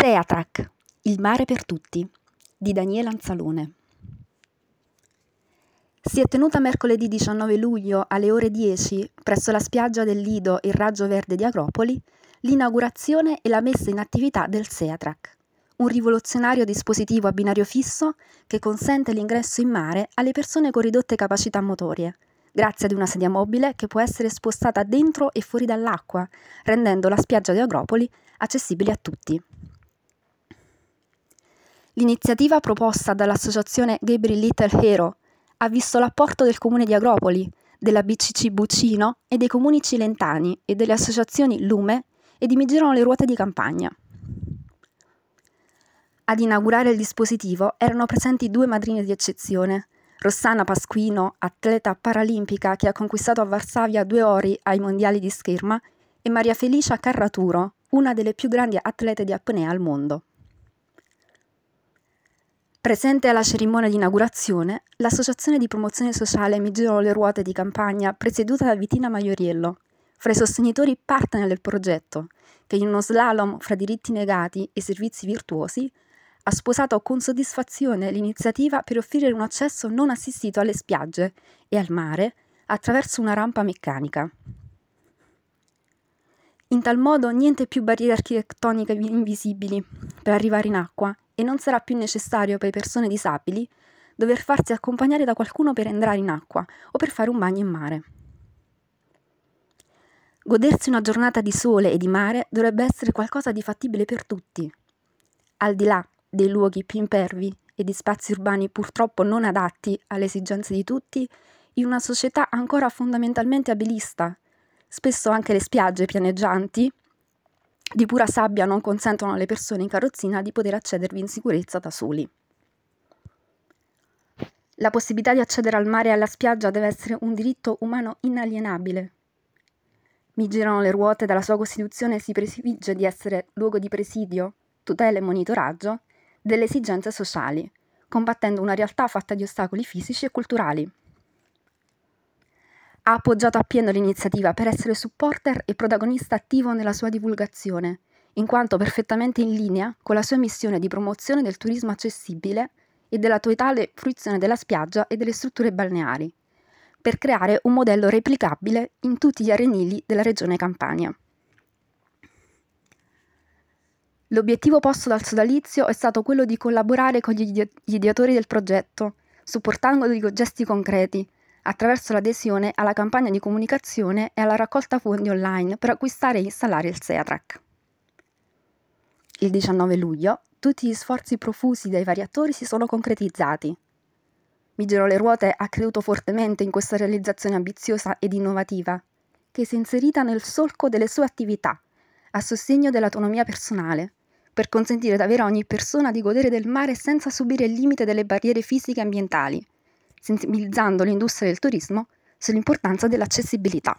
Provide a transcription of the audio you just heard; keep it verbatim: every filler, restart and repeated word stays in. Seatrack, il mare per tutti, di Daniele Anzalone. Si è tenuta mercoledì diciannove luglio alle ore dieci, presso la spiaggia del Lido e il Raggio Verde di Agropoli, l'inaugurazione e la messa in attività del Seatrack, un rivoluzionario dispositivo a binario fisso che consente l'ingresso in mare alle persone con ridotte capacità motorie, grazie ad una sedia mobile che può essere spostata dentro e fuori dall'acqua, rendendo la spiaggia di Agropoli accessibile a tutti. L'iniziativa proposta dall'associazione Gabriel Little Hero ha visto l'apporto del Comune di Agropoli, della B C C Bucino e dei comuni cilentani e delle associazioni Lume e di Mi Girano le Ruote di Campagna. Ad inaugurare il dispositivo erano presenti due madrine di eccezione: Rossana Pasquino, atleta paralimpica che ha conquistato a Varsavia due ori ai mondiali di scherma, e Maria Felicia Carraturo, una delle più grandi atlete di apnea al mondo. Presente alla cerimonia di inaugurazione, l'Associazione di Promozione Sociale Mi Girano le Ruote di Campagna, presieduta da Vitina Maioriello, fra i sostenitori partner del progetto, che in uno slalom fra diritti negati e servizi virtuosi ha sposato con soddisfazione l'iniziativa per offrire un accesso non assistito alle spiagge e al mare attraverso una rampa meccanica. In tal modo niente più barriere architettoniche invisibili per arrivare in acqua e non sarà più necessario per persone disabili dover farsi accompagnare da qualcuno per entrare in acqua o per fare un bagno in mare. Godersi una giornata di sole e di mare dovrebbe essere qualcosa di fattibile per tutti, al di là dei luoghi più impervi e di spazi urbani purtroppo non adatti alle esigenze di tutti, in una società ancora fondamentalmente abilista. Spesso anche le spiagge pianeggianti di pura sabbia non consentono alle persone in carrozzina di poter accedervi in sicurezza da soli. La possibilità di accedere al mare e alla spiaggia deve essere un diritto umano inalienabile. Mi Girano le Ruote dalla sua Costituzione si prefigge di essere luogo di presidio, tutela e monitoraggio delle esigenze sociali, combattendo una realtà fatta di ostacoli fisici e culturali. Ha appoggiato appieno l'iniziativa per essere supporter e protagonista attivo nella sua divulgazione, in quanto perfettamente in linea con la sua missione di promozione del turismo accessibile e della totale fruizione della spiaggia e delle strutture balneari, per creare un modello replicabile in tutti gli arenili della regione Campania. L'obiettivo posto dal sodalizio è stato quello di collaborare con gli ideatori del progetto, supportandoli con gesti concreti, attraverso l'adesione alla campagna di comunicazione e alla raccolta fondi online per acquistare e installare il Seatrack. Il diciannove luglio, tutti gli sforzi profusi dai vari attori si sono concretizzati. Mi Girano le Ruote ha creduto fortemente in questa realizzazione ambiziosa ed innovativa, che si è inserita nel solco delle sue attività, a sostegno dell'autonomia personale, per consentire davvero a ogni persona di godere del mare senza subire il limite delle barriere fisiche e ambientali, sensibilizzando l'industria del turismo sull'importanza dell'accessibilità.